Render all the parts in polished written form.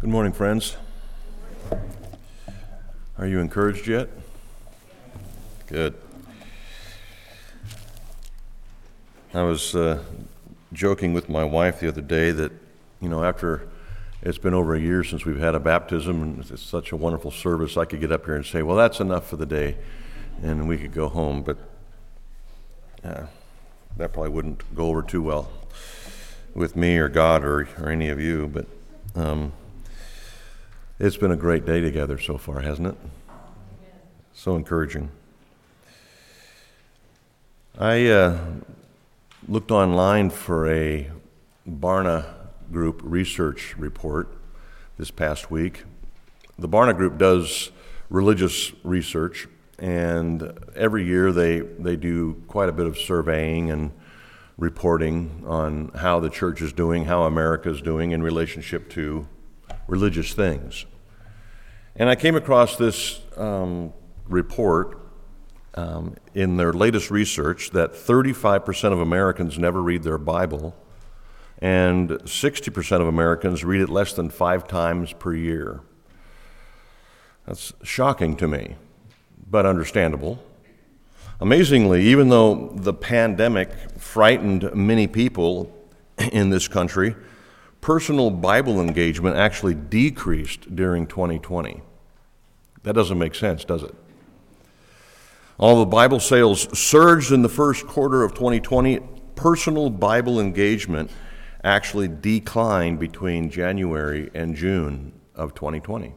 Good morning, friends. Are you encouraged yet? Good. I was joking with my wife the other day that, after it's been over a year since we've had a baptism, and it's such a wonderful service, I could get up here and say, well, that's enough for the day, and we could go home, but that probably wouldn't go over too well with me or God or any of you, but it's been a great day together so far, hasn't it? So encouraging. I looked online for a Barna Group research report this past week. The Barna Group does religious research, and every year they do quite a bit of surveying and reporting on how the church is doing, how America is doing in relationship to religious things. And I came across this report in their latest research that 35% of Americans never read their Bible, and 60% of Americans read it less than 5 times per year. That's shocking to me, but understandable. Amazingly, even though the pandemic frightened many people in this country, personal Bible engagement actually decreased during 2020. That doesn't make sense, does it? Although Bible sales surged in the first quarter of 2020, personal Bible engagement actually declined between January and June of 2020.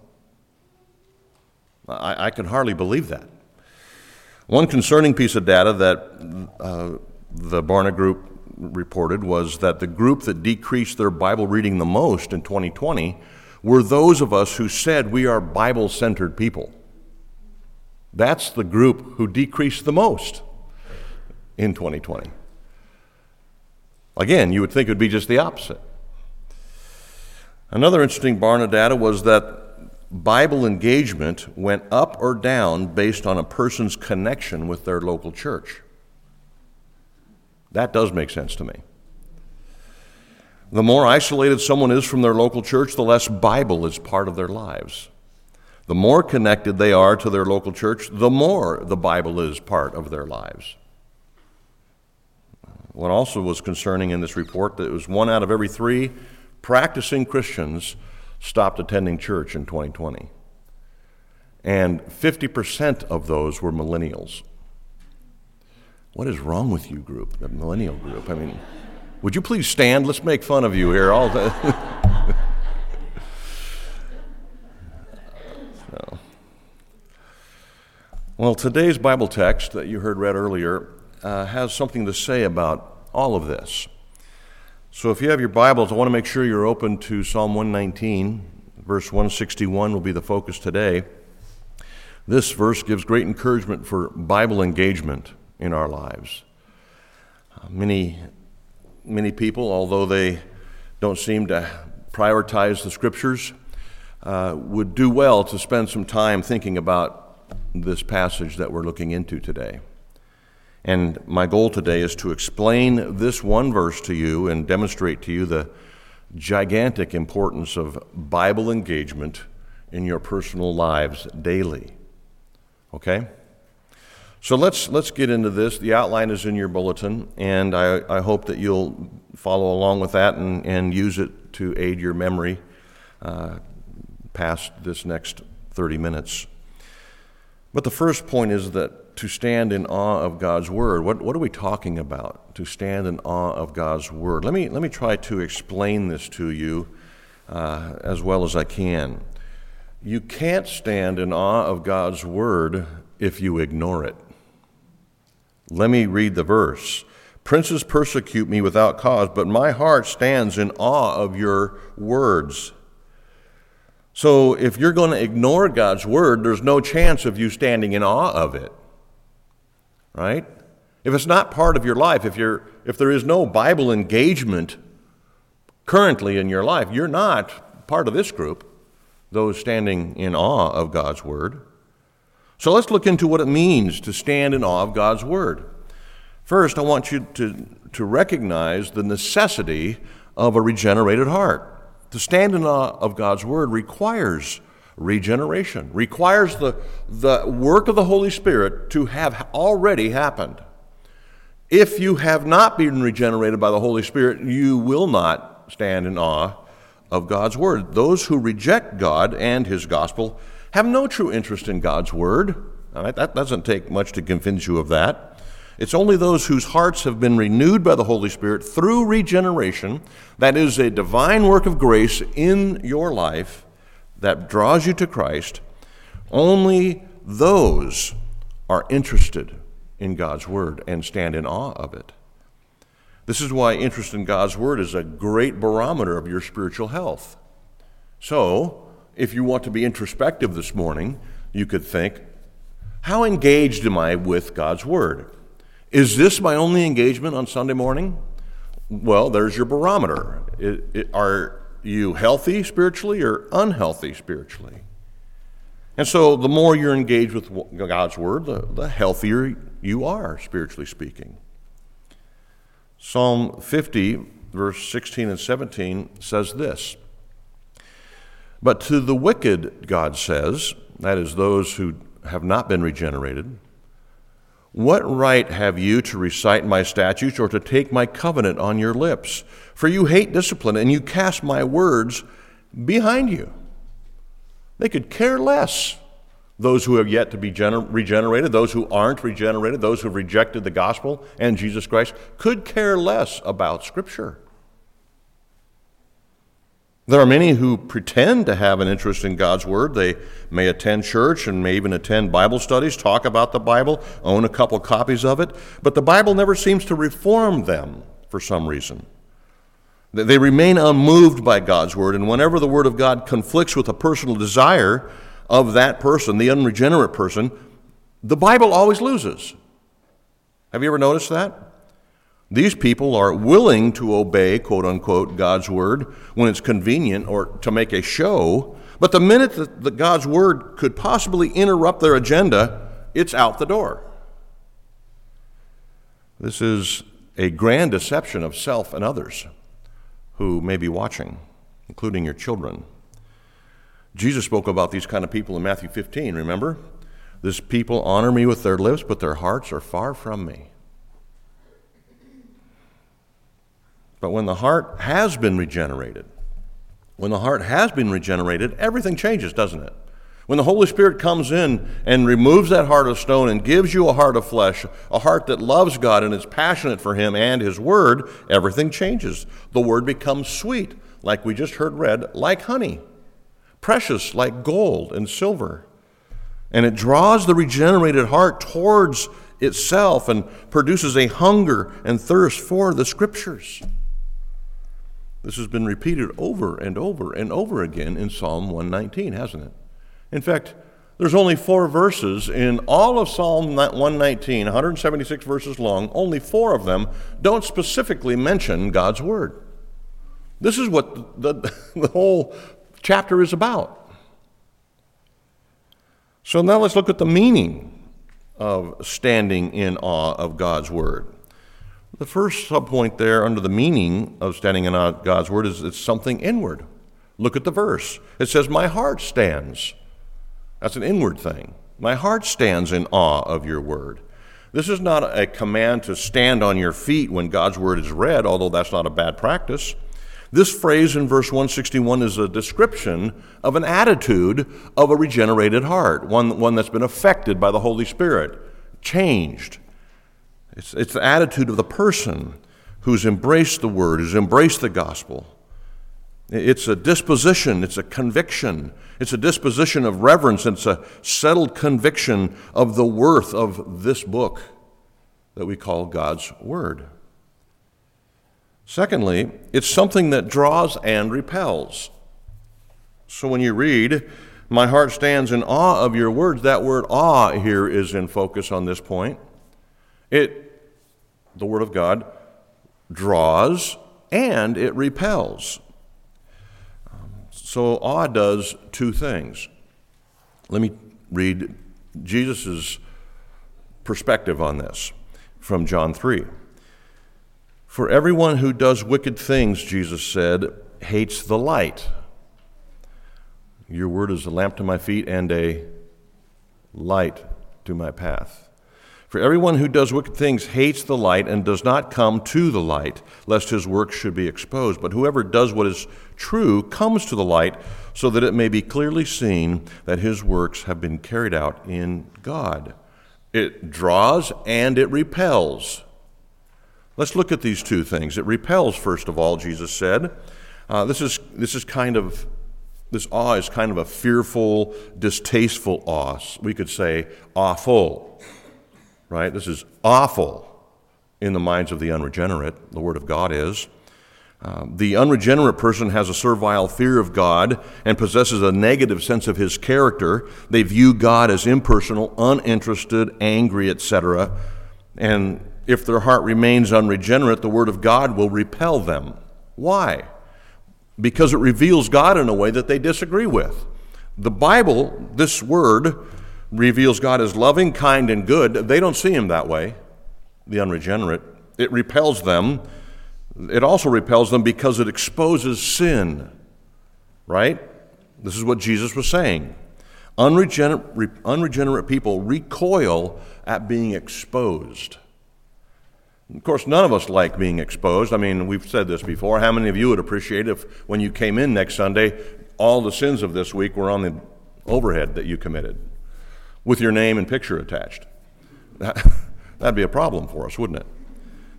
I can hardly believe that. One concerning piece of data that the Barna Group reported was that the group that decreased their Bible reading the most in 2020 were those of us who said we are Bible-centered people. That's the group who decreased the most in 2020. Again, you would think it would be just the opposite. Another interesting Barna data was that Bible engagement went up or down based on a person's connection with their local church. That does make sense to me. The more isolated someone is from their local church, the less Bible is part of their lives. The more connected they are to their local church, the more the Bible is part of their lives. What also was concerning in this report, that it was 1 out of every 3 practicing Christians stopped attending church in 2020. And 50% of those were millennials. What is wrong with you, group, the millennial group? I mean, would you please stand? Let's make fun of you here. So. Well, today's Bible text that you heard read earlier has something to say about all of this. So if you have your Bibles, I want to make sure you're open to Psalm 119, verse 161 will be the focus today. This verse gives great encouragement for Bible engagement in our lives. Many people, although they don't seem to prioritize the Scriptures, would do well to spend some time thinking about this passage that we're looking into today. And my goal today is to explain this one verse to you and demonstrate to you the gigantic importance of Bible engagement in your personal lives daily. Okay? So let's get into this. The outline is in your bulletin, and I hope that you'll follow along with that and use it to aid your memory past this next 30 minutes. But the first point is that to stand in awe of God's Word. What are we talking about? To stand in awe of God's Word. Let me try to explain this to you as well as I can. You can't stand in awe of God's Word if you ignore it. Let me read the verse. Princes persecute me without cause, but my heart stands in awe of your words. So if you're going to ignore God's Word, there's no chance of you standing in awe of it. Right? If it's not part of your life, if there is no Bible engagement currently in your life, you're not part of this group, those standing in awe of God's Word. So let's look into what it means to stand in awe of God's Word. First, I want you to recognize the necessity of a regenerated heart. To stand in awe of God's word requires regeneration, requires the work of the Holy Spirit to have already happened. If you have not been regenerated by the Holy Spirit, you will not stand in awe of God's word. Those who reject God and his gospel have no true interest in God's word. All right, that doesn't take much to convince you of that. It's only those whose hearts have been renewed by the Holy Spirit through regeneration, that is a divine work of grace in your life that draws you to Christ. Only those are interested in God's word and stand in awe of it. This is why interest in God's word is a great barometer of your spiritual health. So, if you want to be introspective this morning, you could think, how engaged am I with God's word? Is this my only engagement on Sunday morning? Well, there's your barometer. Are you healthy spiritually or unhealthy spiritually? And so the more you're engaged with God's word, the healthier you are, spiritually speaking. Psalm 50, verse 16 and 17 says this, "But to the wicked," God says, that is those who have not been regenerated, "what right have you to recite my statutes or to take my covenant on your lips? For you hate discipline, and you cast my words behind you." They could care less, those who have yet to be regenerated, those who aren't regenerated, those who have rejected the gospel and Jesus Christ, could care less about Scripture. There are many who pretend to have an interest in God's word. They may attend church and may even attend Bible studies, talk about the Bible, own a couple copies of it, but the Bible never seems to reform them for some reason. They remain unmoved by God's word, and whenever the word of God conflicts with a personal desire of that person, the unregenerate person, the Bible always loses. Have you ever noticed that? These people are willing to obey, quote unquote, God's word when it's convenient or to make a show, but the minute that God's word could possibly interrupt their agenda, it's out the door. This is a grand deception of self and others who may be watching, including your children. Jesus spoke about these kind of people in Matthew 15, remember? "This people honor me with their lips, but their hearts are far from me." But when the heart has been regenerated, everything changes, doesn't it? When the Holy Spirit comes in and removes that heart of stone and gives you a heart of flesh, a heart that loves God and is passionate for Him and His Word, everything changes. The Word becomes sweet, like we just heard read, like honey, precious like gold and silver. And it draws the regenerated heart towards itself and produces a hunger and thirst for the Scriptures. This has been repeated over and over and over again in Psalm 119, hasn't it? In fact, there's only 4 verses in all of Psalm 119, 176 verses long, only 4 of them don't specifically mention God's Word. This is what the whole chapter is about. So now let's look at the meaning of standing in awe of God's Word. The first subpoint there under the meaning of standing in awe of God's Word is it's something inward. Look at the verse. It says, "My heart stands." That's an inward thing. My heart stands in awe of your word. This is not a command to stand on your feet when God's word is read, although that's not a bad practice. This phrase in verse 161 is a description of an attitude of a regenerated heart, one that's been affected by the Holy Spirit, changed. It's the attitude of the person who's embraced the word, who's embraced the gospel. It's a disposition, it's a conviction, it's a disposition of reverence, it's a settled conviction of the worth of this book that we call God's word. Secondly, it's something that draws and repels. So when you read, "My heart stands in awe of your words," that word awe here is in focus on this point. The word of God draws and it repels. So awe does 2 things. Let me read Jesus' perspective on this from John 3. "For everyone who does wicked things," Jesus said, hates the light. Your word is a lamp to my feet and a light to my path. For everyone who does wicked things hates the light and does not come to the light, lest his work should be exposed. But whoever does what is true comes to the light, so that it may be clearly seen that his works have been carried out in God. It draws and it repels. Let's look at these two things. It repels, first of all, Jesus said. This awe is kind of a fearful, distasteful awe. We could say awful. Right? This is awful in the minds of the unregenerate, the Word of God is. The unregenerate person has a servile fear of God and possesses a negative sense of his character. They view God as impersonal, uninterested, angry, etc. And if their heart remains unregenerate, the Word of God will repel them. Why? Because it reveals God in a way that they disagree with. The Bible, this Word, reveals God as loving, kind, and good. They don't see him that way, the unregenerate. It repels them. It also repels them because it exposes sin, right? This is what Jesus was saying. Unregenerate people recoil at being exposed. Of course, none of us like being exposed. I mean, we've said this before. How many of you would appreciate if when you came in next Sunday, all the sins of this week were on the overhead that you committed? With your name and picture attached. That'd be a problem for us, wouldn't it?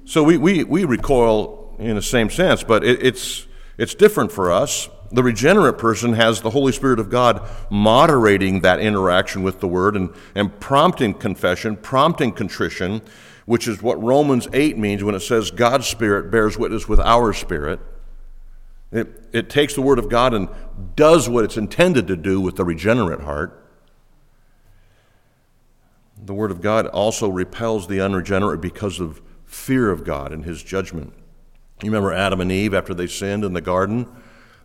So we recoil in the same sense, but it's different for us. The regenerate person has the Holy Spirit of God moderating that interaction with the Word and prompting confession, prompting contrition, which is what Romans 8 means when it says God's Spirit bears witness with our spirit. It takes the Word of God and does what it's intended to do with the regenerate heart. The Word of God also repels the unregenerate because of fear of God and his judgment. You remember Adam and Eve after they sinned in the garden?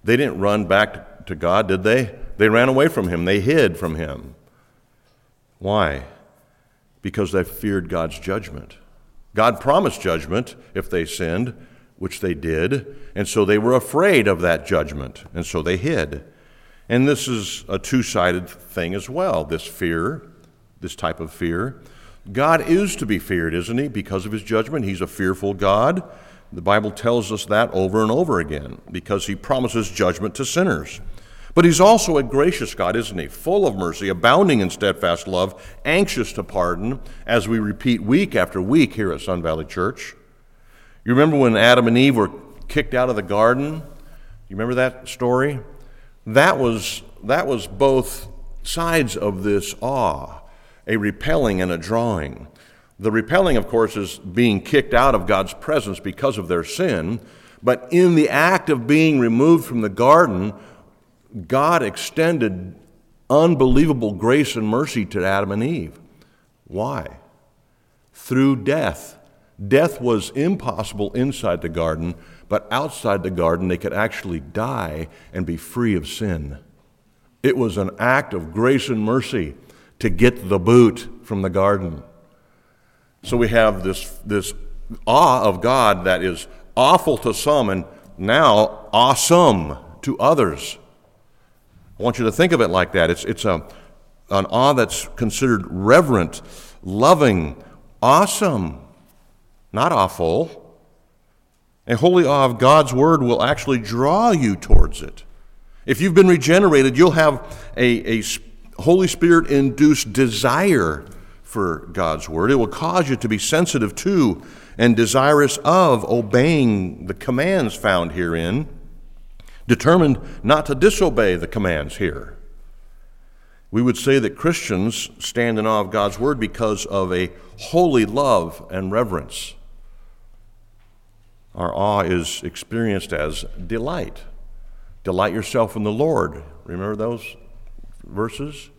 They didn't run back to God, did they? They ran away from him. They hid from him. Why? Because they feared God's judgment. God promised judgment if they sinned, which they did, and so they were afraid of that judgment, and so they hid. And this is a two-sided thing as well, this fear. This type of fear. God is to be feared, isn't he? Because of his judgment, he's a fearful God. The Bible tells us that over and over again because he promises judgment to sinners. But he's also a gracious God, isn't he? Full of mercy, abounding in steadfast love, anxious to pardon, as we repeat week after week here at Sun Valley Church. You remember when Adam and Eve were kicked out of the garden? You remember that story? That was both sides of this awe. A repelling and a drawing. The repelling, of course, is being kicked out of God's presence because of their sin, but in the act of being removed from the garden, God extended unbelievable grace and mercy to Adam and Eve. Why? Through death. Death was impossible inside the garden, but outside the garden they could actually die and be free of sin. It was an act of grace and mercy to get the boot from the garden. So we have this awe of God that is awful to some and now awesome to others. I want you to think of it like that. It's an awe that's considered reverent, loving, awesome, not awful. A holy awe of God's word will actually draw you towards it. If you've been regenerated, you'll have a Holy Spirit-induced desire for God's word. It will cause you to be sensitive to and desirous of obeying the commands found herein, determined not to disobey the commands here. We would say that Christians stand in awe of God's word because of a holy love and reverence. Our awe is experienced as delight. Delight yourself in the Lord. Remember those verses?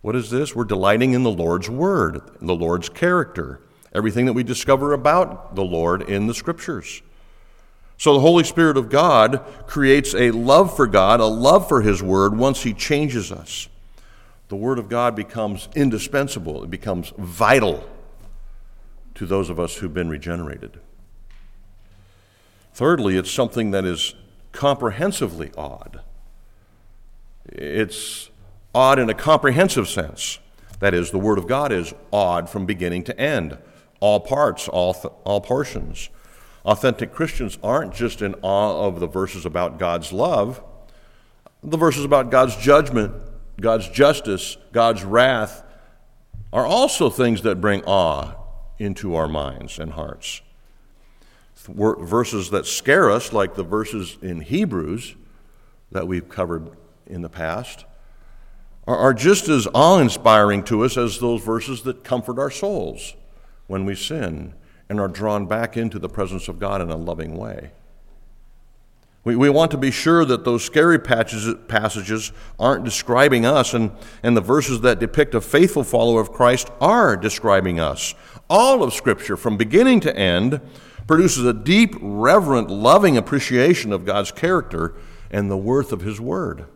What is this? We're delighting in the Lord's word, the Lord's character, everything that we discover about the Lord in the scriptures. So the Holy Spirit of God creates a love for God, a love for his word once he changes us. The word of God becomes indispensable. It becomes vital to those of us who've been regenerated. Thirdly, it's something that is comprehensively odd. It's odd in a comprehensive sense. That is, the Word of God is odd from beginning to end, all parts, all portions. Authentic Christians aren't just in awe of the verses about God's love. The verses about God's judgment, God's justice, God's wrath are also things that bring awe into our minds and hearts. Verses that scare us, like the verses in Hebrews that we've covered in the past, are just as awe-inspiring to us as those verses that comfort our souls when we sin and are drawn back into the presence of God in a loving way. We want to be sure that those scary passages aren't describing us, and the verses that depict a faithful follower of Christ are describing us. All of Scripture, from beginning to end, produces a deep, reverent, loving appreciation of God's character and the worth of His Word.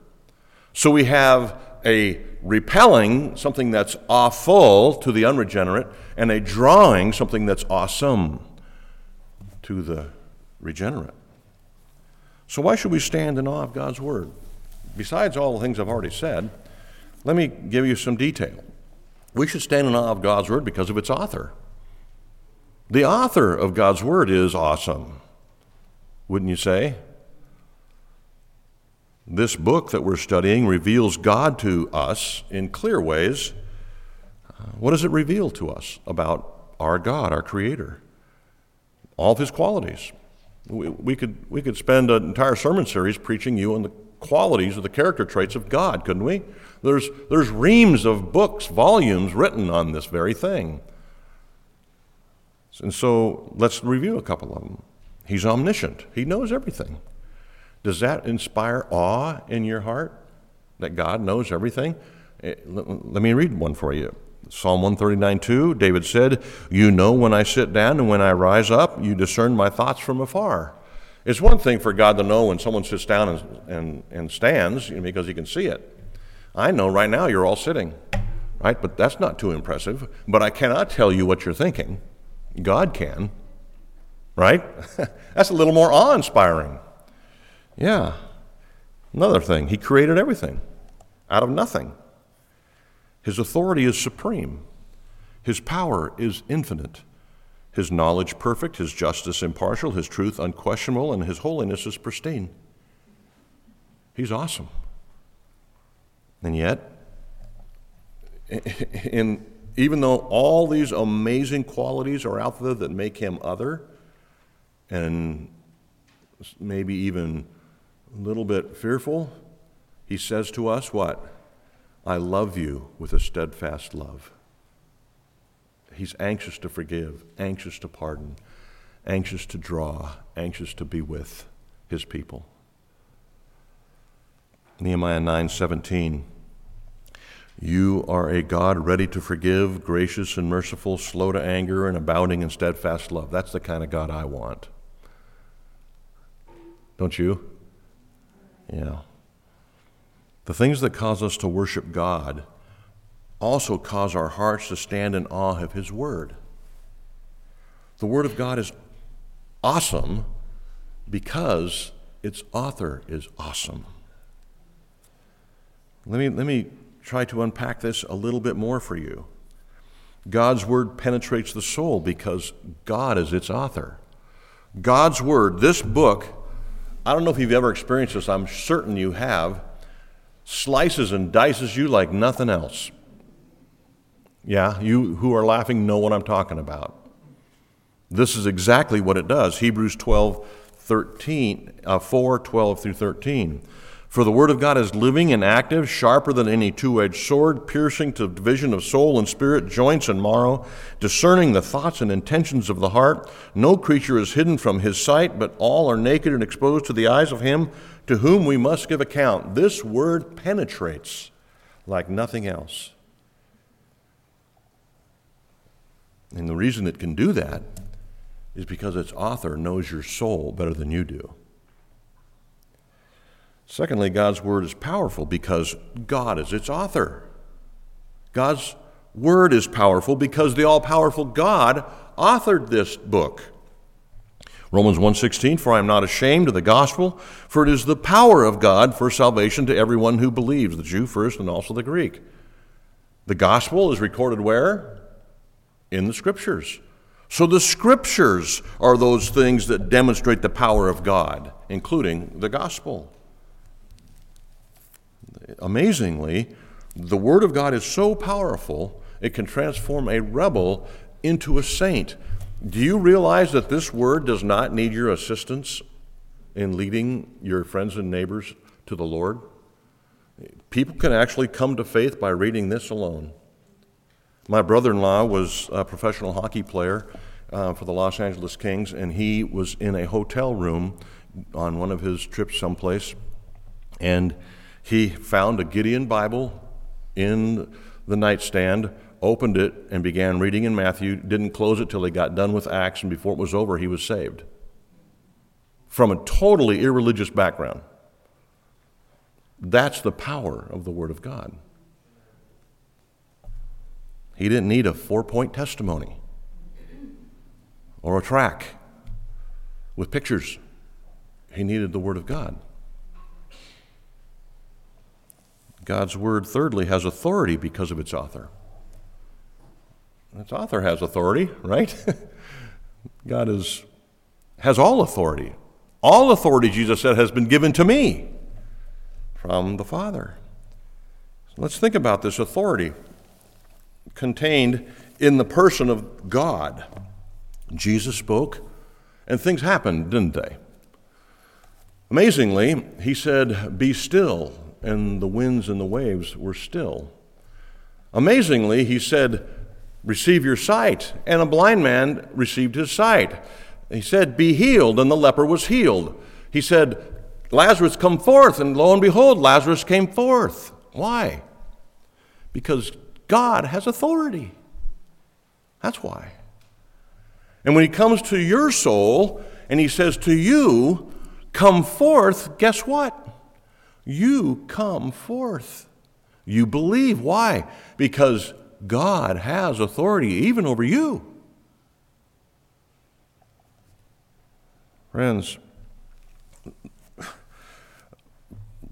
So we have a repelling, something that's awful to the unregenerate, and a drawing, something that's awesome to the regenerate. So why should we stand in awe of God's Word? Besides all the things I've already said, let me give you some detail. We should stand in awe of God's Word because of its author. The author of God's Word is awesome, wouldn't you say? This book that we're studying reveals God to us in clear ways. What does it reveal to us about our God, our Creator? All of His qualities. We could spend an entire sermon series preaching you on the qualities or the character traits of God, couldn't we? There's reams of books, volumes written on this very thing. And so let's review a couple of them. He's omniscient. He knows everything. Does that inspire awe in your heart that God knows everything? Let me read one for you. Psalm 139:2, David said, "You know when I sit down and when I rise up, you discern my thoughts from afar." It's one thing for God to know when someone sits down and stands, because He can see it. I know right now you're all sitting, right? But that's not too impressive. But I cannot tell you what you're thinking. God can, right? That's a little more awe-inspiring. Yeah. Another thing, He created everything out of nothing. His authority is supreme. His power is infinite. His knowledge perfect, His justice impartial, His truth unquestionable, and His holiness is pristine. He's awesome. And yet, even though all these amazing qualities are out there that make Him other, and maybe even a little bit fearful, He says to us what? "I love you with a steadfast love." He's anxious to forgive, anxious to pardon, anxious to draw, anxious to be with His people. Nehemiah 9:17. "You are a God ready to forgive, gracious and merciful, slow to anger, and abounding in steadfast love." That's the kind of God I want. Don't you? Yeah. The things that cause us to worship God also cause our hearts to stand in awe of His Word. The Word of God is awesome because its author is awesome. Let me try to unpack this a little bit more for you. God's Word penetrates the soul because God is its author. God's Word, this book, I don't know if you've ever experienced this, I'm certain you have, slices and dices you like nothing else. Yeah, you who are laughing know what I'm talking about. This is exactly what it does. Hebrews 4:12 through 13. "For the Word of God is living and active, sharper than any two-edged sword, piercing to division of soul and spirit, joints and marrow, discerning the thoughts and intentions of the heart. No creature is hidden from His sight, but all are naked and exposed to the eyes of Him to whom we must give account." This Word penetrates like nothing else. And the reason it can do that is because its author knows your soul better than you do. Secondly, God's Word is powerful because God is its author. God's Word is powerful because the all-powerful God authored this book. Romans 1:16, for I am not ashamed of the gospel, for it is the power of God for salvation to everyone who believes, the Jew first and also the Greek. The gospel is recorded where? In the Scriptures. So the Scriptures are those things that demonstrate the power of God, including the gospel. Amazingly, the Word of God is so powerful, it can transform a rebel into a saint. Do you realize that this Word does not need your assistance in leading your friends and neighbors to the Lord? People can actually come to faith by reading this alone. My brother-in-law was a professional hockey player for the Los Angeles Kings, and he was in a hotel room on one of his trips someplace, and he found a Gideon Bible in the nightstand, opened it, and began reading in Matthew, didn't close it till he got done with Acts, and before it was over, he was saved. From a totally irreligious background. That's the power of the Word of God. He didn't need a 4-point testimony or a track with pictures. He needed the Word of God. God's Word, thirdly, has authority because of its author. Its author has authority, right? God has all authority. All authority, Jesus said, has been given to me from the Father. So let's think about this authority contained in the person of God. Jesus spoke, and things happened, didn't they? Amazingly, he said, "Be still," and the winds and the waves were still. Amazingly, he said, "Receive your sight," and a blind man received his sight. He said, "Be healed," and the leper was healed. He said, "Lazarus, come forth," and lo and behold, Lazarus came forth. Why? Because God has authority. That's why. And when he comes to your soul and he says to you, "Come forth," guess what? You come forth. You believe. Why? Because God has authority even over you. Friends,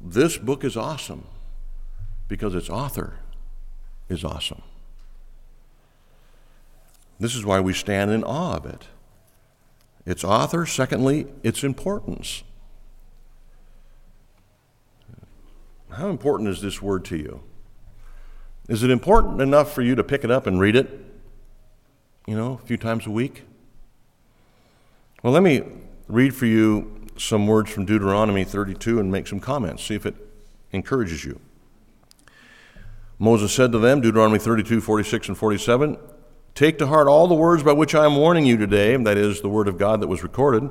this book is awesome because its author is awesome. This is why we stand in awe of it. Its author, secondly, its importance. How important is this word to you? Is it important enough for you to pick it up and read it, a few times a week? Well, let me read for you some words from Deuteronomy 32 and make some comments, see if it encourages you. Moses said to them, Deuteronomy 32, 46 and 47, "Take to heart all the words by which I am warning you today," that is the word of God that was recorded,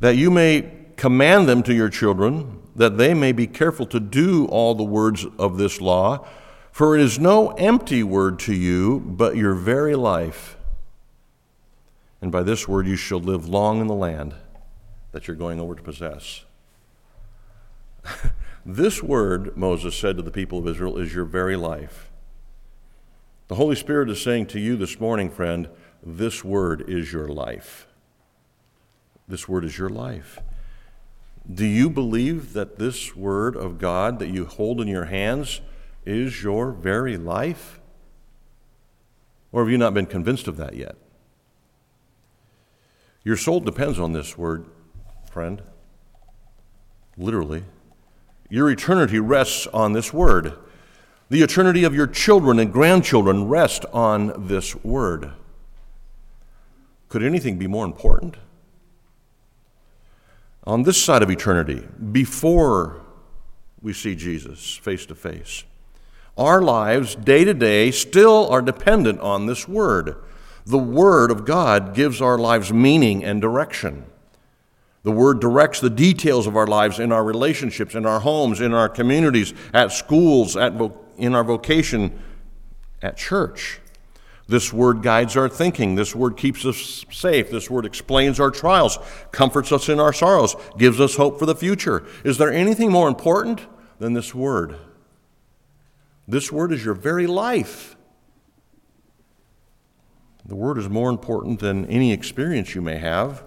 "that you may command them to your children, that they may be careful to do all the words of this law, for it is no empty word to you, but your very life. And by this word you shall live long in the land that you're going over to possess." This word, Moses said to the people of Israel, is your very life. The Holy Spirit is saying to you this morning, friend, this word is your life. This word is your life. Do you believe that this word of God that you hold in your hands is your very life? Or have you not been convinced of that yet? Your soul depends on this word, friend. Literally. Your eternity rests on this word. The eternity of your children and grandchildren rests on this word. Could anything be more important? On this side of eternity, before we see Jesus face to face, our lives day to day still are dependent on this word. The word of God gives our lives meaning and direction. The Word directs the details of our lives in our relationships, in our homes, in our communities, at schools, in our vocation, at church. This Word guides our thinking. This Word keeps us safe. This Word explains our trials, comforts us in our sorrows, gives us hope for the future. Is there anything more important than this Word? This Word is your very life. The Word is more important than any experience you may have.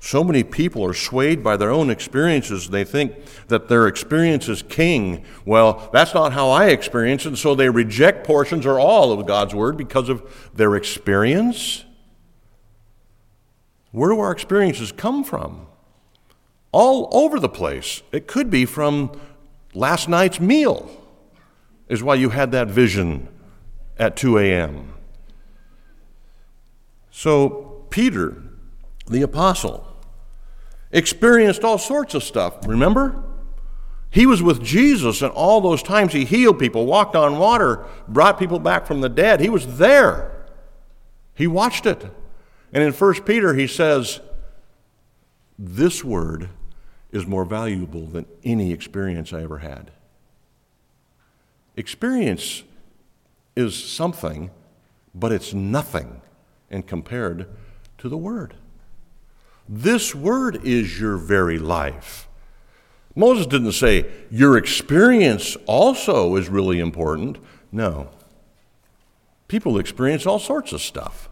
So many people are swayed by their own experiences. They think that their experience is king. Well, that's not how I experience it, and so they reject portions or all of God's word because of their experience. Where do our experiences come from? All over the place. It could be from last night's meal is why you had that vision at 2 a.m. So Peter, the apostle, experienced all sorts of stuff, remember? He was with Jesus, and all those times he healed people, walked on water, brought people back from the dead. He was there. He watched it. And in 1 Peter, he says, this word is more valuable than any experience I ever had. Experience is something, but it's nothing and compared to the word. This word is your very life. Moses didn't say, your experience also is really important. No. People experience all sorts of stuff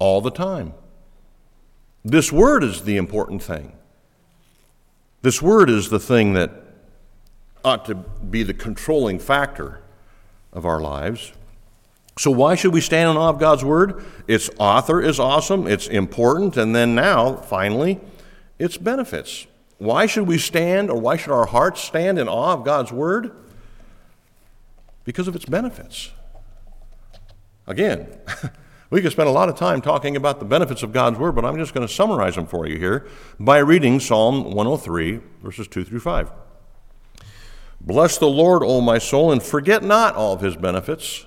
all the time. This word is the important thing. This word is the thing that ought to be the controlling factor of our lives. So why should we stand in awe of God's word? Its author is awesome, it's important, and then now, finally, its benefits. Why should we stand, or why should our hearts stand in awe of God's word? Because of its benefits. Again, we could spend a lot of time talking about the benefits of God's word, but I'm just going to summarize them for you here by reading Psalm 103, verses 2 through 5. Bless the Lord, O my soul, and forget not all of his benefits,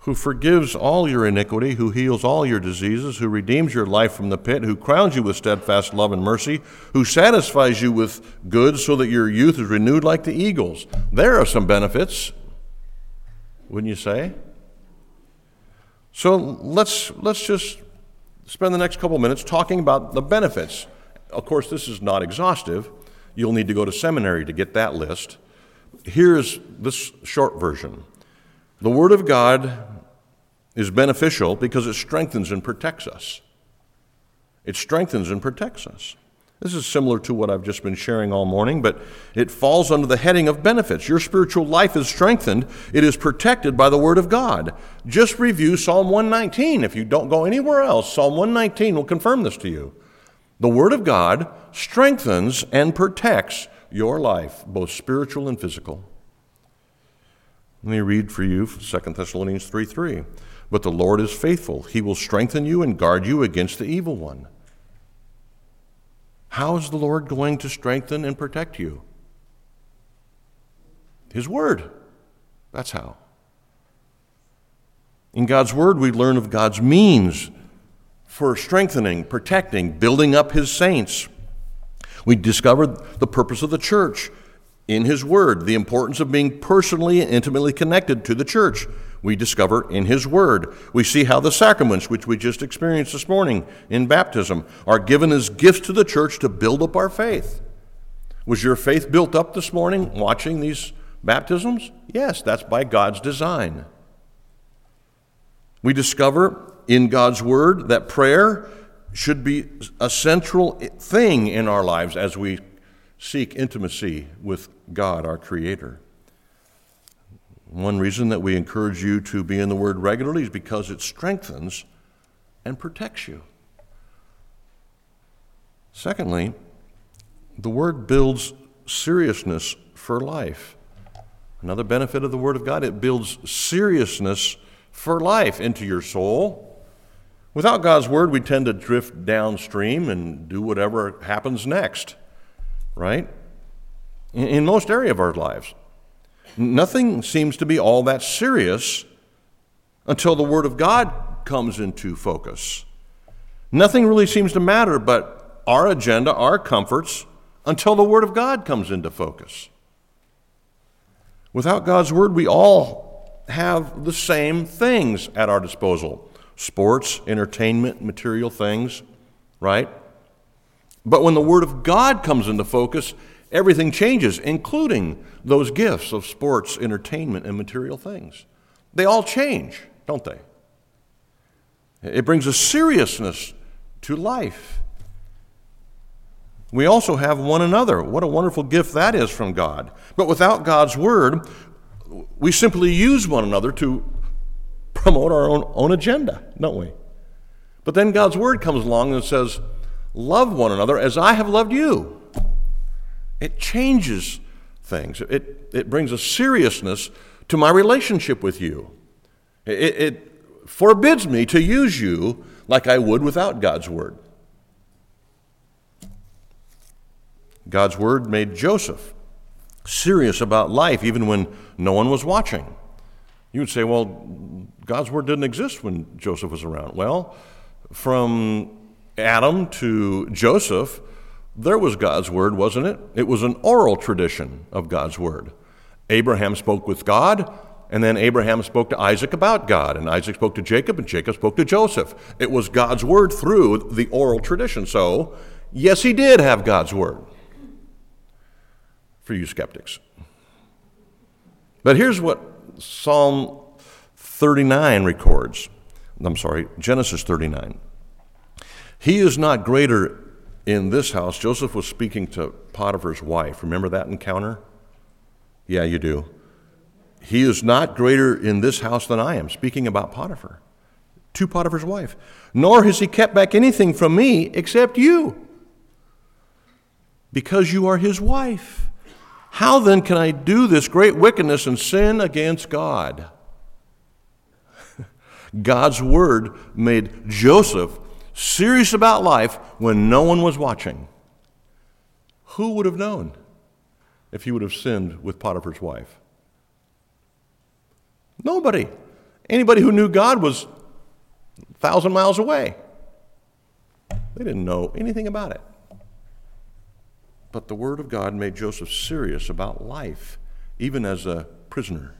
who forgives all your iniquity, who heals all your diseases, who redeems your life from the pit, who crowns you with steadfast love and mercy, who satisfies you with good so that your youth is renewed like the eagles. There are some benefits, wouldn't you say? So let's just spend the next couple minutes talking about the benefits. Of course, this is not exhaustive. You'll need to go to seminary to get that list. Here's this short version. The Word of God is beneficial because it strengthens and protects us. It strengthens and protects us. This is similar to what I've just been sharing all morning, but it falls under the heading of benefits. Your spiritual life is strengthened. It is protected by the Word of God. Just review Psalm 119. If you don't go anywhere else, Psalm 119 will confirm this to you. The Word of God strengthens and protects your life, both spiritual and physical. Let me read for you 2 Thessalonians 3:3. But the Lord is faithful. He will strengthen you and guard you against the evil one. How is the Lord going to strengthen and protect you? His word. That's how. In God's word, we learn of God's means for strengthening, protecting, building up his saints. We discovered the purpose of the church. In his word, the importance of being personally and intimately connected to the church, we discover in his word. We see how the sacraments, which we just experienced this morning in baptism, are given as gifts to the church to build up our faith. Was your faith built up this morning watching these baptisms? Yes, that's by God's design. We discover in God's word that prayer should be a central thing in our lives as we seek intimacy with God, our Creator. One reason that we encourage you to be in the Word regularly is because it strengthens and protects you. Secondly, the Word builds seriousness for life. Another benefit of the Word of God, it builds seriousness for life into your soul. Without God's Word, we tend to drift downstream and do whatever happens next. Right? In most area of our lives. Nothing seems to be all that serious until the Word of God comes into focus. Nothing really seems to matter but our agenda, our comforts, until the Word of God comes into focus. Without God's Word, we all have the same things at our disposal. Sports, entertainment, material things, right? But when the Word of God comes into focus, everything changes, including those gifts of sports, entertainment, and material things. They all change, don't they? It brings a seriousness to life. We also have one another. What a wonderful gift that is from God. But without God's word, we simply use one another to promote our own agenda, don't we? But then God's word comes along and says, love one another as I have loved you. It changes things. It brings a seriousness to my relationship with you. It forbids me to use you like I would without God's word. God's word made Joseph serious about life even when no one was watching. You would say, well, God's word didn't exist when Joseph was around. Well, from Adam to Joseph, there was God's word, wasn't it? It was an oral tradition of God's word. Abraham spoke with God, and then Abraham spoke to Isaac about God, and Isaac spoke to Jacob, and Jacob spoke to Joseph. It was God's word through the oral tradition. So, yes, he did have God's word, for you skeptics. But here's what Psalm 39 records. I'm sorry, Genesis 39. He is not greater in this house. Joseph was speaking to Potiphar's wife. Remember that encounter? Yeah, you do. He is not greater in this house than I am, speaking about Potiphar, to Potiphar's wife. Nor has he kept back anything from me except you, because you are his wife. How then can I do this great wickedness and sin against God? God's word made Joseph serious about life when no one was watching. Who would have known if he would have sinned with Potiphar's wife? Nobody. Anybody who knew God was 1,000 miles away. They didn't know anything about it. But the word of God made Joseph serious about life, even as a prisoner,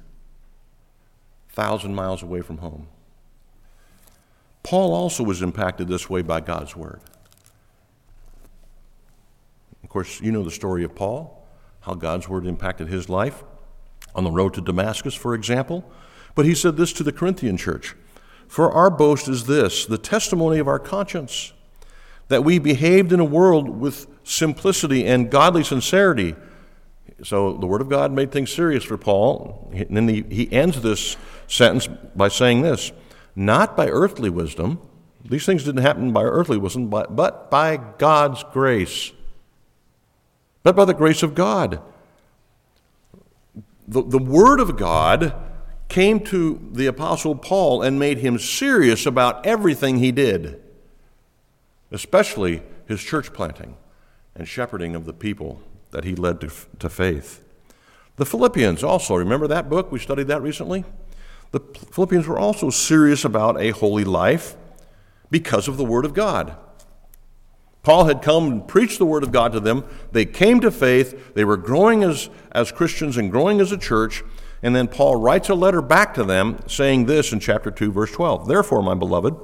1,000 miles away from home. Paul also was impacted this way by God's word. Of course, you know the story of Paul, how God's word impacted his life on the road to Damascus, for example. But he said this to the Corinthian church, "For our boast is this, the testimony of our conscience, that we behaved in a world with simplicity and godly sincerity." So the word of God made things serious for Paul. And then he ends this sentence by saying this, "Not by earthly wisdom." These things didn't happen by earthly wisdom, but by God's grace. But by the grace of God. The word of God came to the Apostle Paul and made him serious about everything he did, especially his church planting and shepherding of the people that he led to faith. The Philippians also, remember that book? We studied that recently. The Philippians were also serious about a holy life because of the word of God. Paul had come and preached the word of God to them. They came to faith. They were growing as Christians and growing as a church. And then Paul writes a letter back to them saying this in chapter 2, verse 12, "Therefore, my beloved,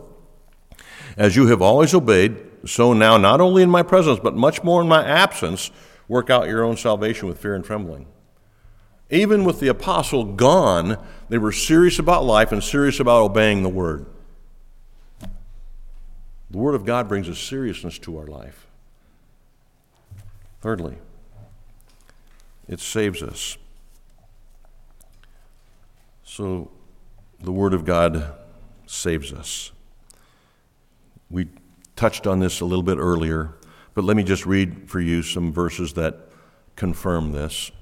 as you have always obeyed, so now not only in my presence, but much more in my absence, work out your own salvation with fear and trembling." Even with the apostle gone, they were serious about life and serious about obeying the word. The word of God brings a seriousness to our life. Thirdly, it saves us. So the word of God saves us. We touched on this a little bit earlier, but let me just read for you some verses that confirm this.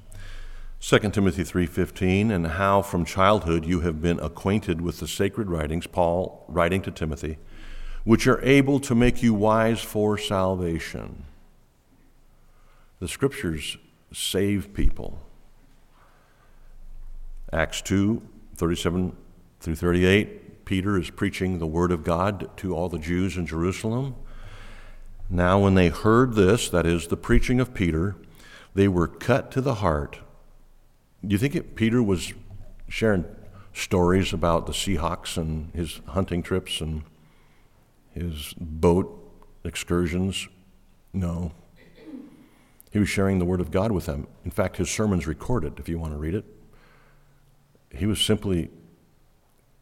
2 Timothy 3:15, "And how from childhood you have been acquainted with the sacred writings," Paul writing to Timothy, "which are able to make you wise for salvation." The scriptures save people. Acts 2:37 through 38, Peter is preaching the word of God to all the Jews in Jerusalem. "Now when they heard this," that is the preaching of Peter, "they were cut to the heart." Do you think Peter was sharing stories about the Seahawks and his hunting trips and his boat excursions? No. He was sharing the word of God with them. In fact, his sermon's recorded if you want to read it. He was simply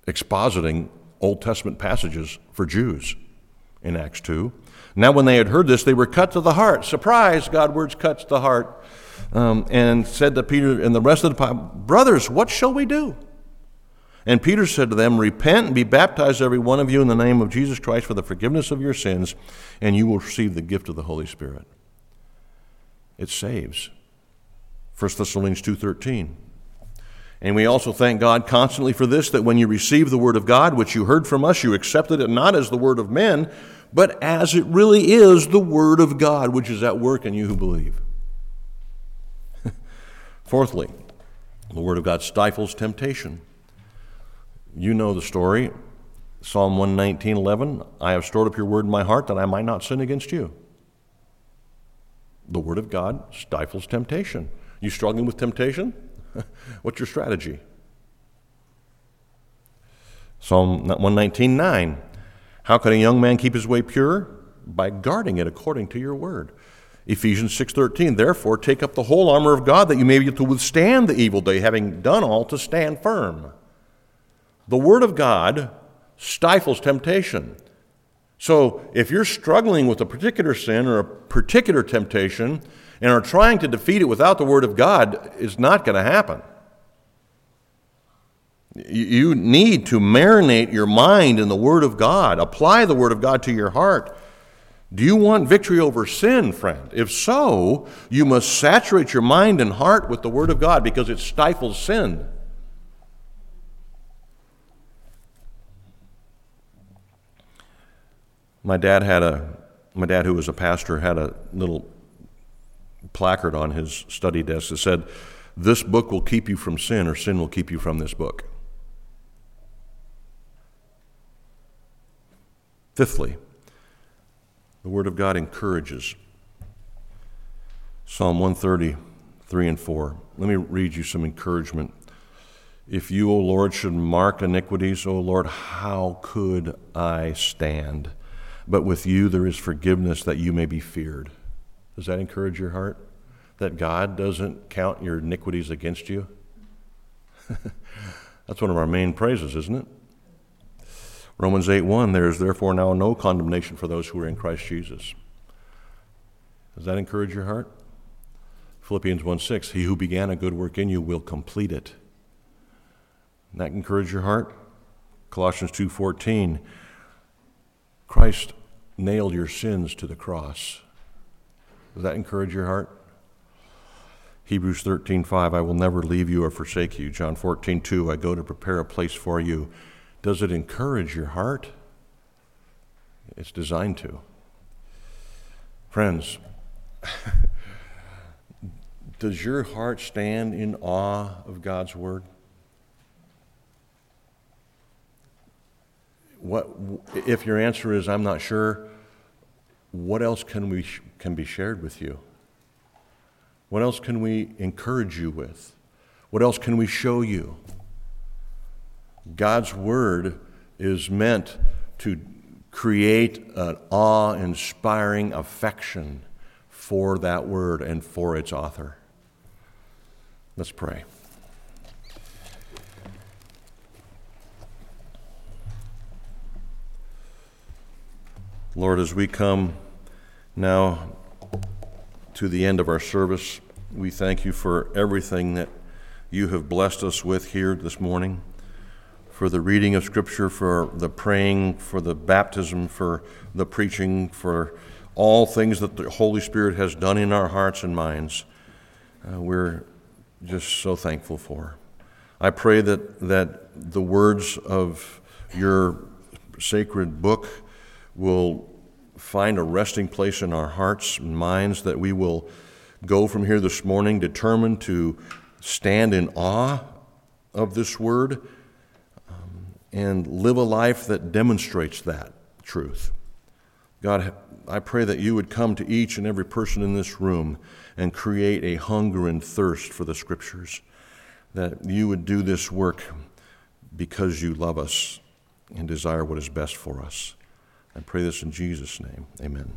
expositing Old Testament passages for Jews in Acts 2. Now when they had heard this, they were cut to the heart. Surprise, God's word cuts the heart. And said to Peter and the rest of the brothers, what shall we do? And Peter said to them, repent and be baptized every one of you in the name of Jesus Christ for the forgiveness of your sins, and you will receive the gift of the Holy Spirit. It saves. 1 Thessalonians 2:13. And we also thank God constantly for this, that when you receive the word of God, which you heard from us, you accepted it not as the word of men, but as it really is the word of God, which is at work in you who believe. Fourthly, the word of God stifles temptation. You know the story, Psalm 119:11, I have stored up your word in my heart that I might not sin against you. The word of God stifles temptation. You struggling with temptation? What's your strategy? Psalm 119:9. How can a young man keep his way pure? By guarding it according to your word. Ephesians 6:13. Therefore, take up the whole armor of God that you may be able to withstand the evil day, having done all to stand firm. The word of God stifles temptation. So if you're struggling with a particular sin or a particular temptation and are trying to defeat it without the word of God, it's not going to happen. You need to marinate your mind in the word of God. Apply the word of God to your heart. Do you want victory over sin, friend? If so, you must saturate your mind and heart with the word of God because it stifles sin. My dad, who was a pastor, had a little placard on his study desk that said, this book will keep you from sin, or sin will keep you from this book. Fifthly, the word of God encourages. Psalm 130:3-4. Let me read you some encouragement. If you, O Lord, should mark iniquities, O Lord, how could I stand? But with you there is forgiveness that you may be feared. Does that encourage your heart? That God doesn't count your iniquities against you? That's one of our main praises, isn't it? Romans 8:1, there is therefore now no condemnation for those who are in Christ Jesus. Does that encourage your heart? Philippians 1:6, he who began a good work in you will complete it. Doesn't that encourage your heart? Colossians 2:14, Christ nailed your sins to the cross. Does that encourage your heart? Hebrews 13:5, I will never leave you or forsake you. John 14:2, I go to prepare a place for you. Does it encourage your heart? It's designed to. Friends, does your heart stand in awe of God's word? What if your answer is, I'm not sure, what else can be shared with you? What else can we encourage you with? What else can we show you? God's word is meant to create an awe-inspiring affection for that word and for its author. Let's pray. Lord, as we come now to the end of our service, we thank you for everything that you have blessed us with here this morning, for the reading of Scripture, for the praying, for the baptism, for the preaching, for all things that the Holy Spirit has done in our hearts and minds. We're just so thankful for. I pray that the words of your sacred book will find a resting place in our hearts and minds, that we will go from here this morning determined to stand in awe of this word and live a life that demonstrates that truth. God, I pray that you would come to each and every person in this room and create a hunger and thirst for the Scriptures, that you would do this work because you love us and desire what is best for us. I pray this in Jesus' name. Amen.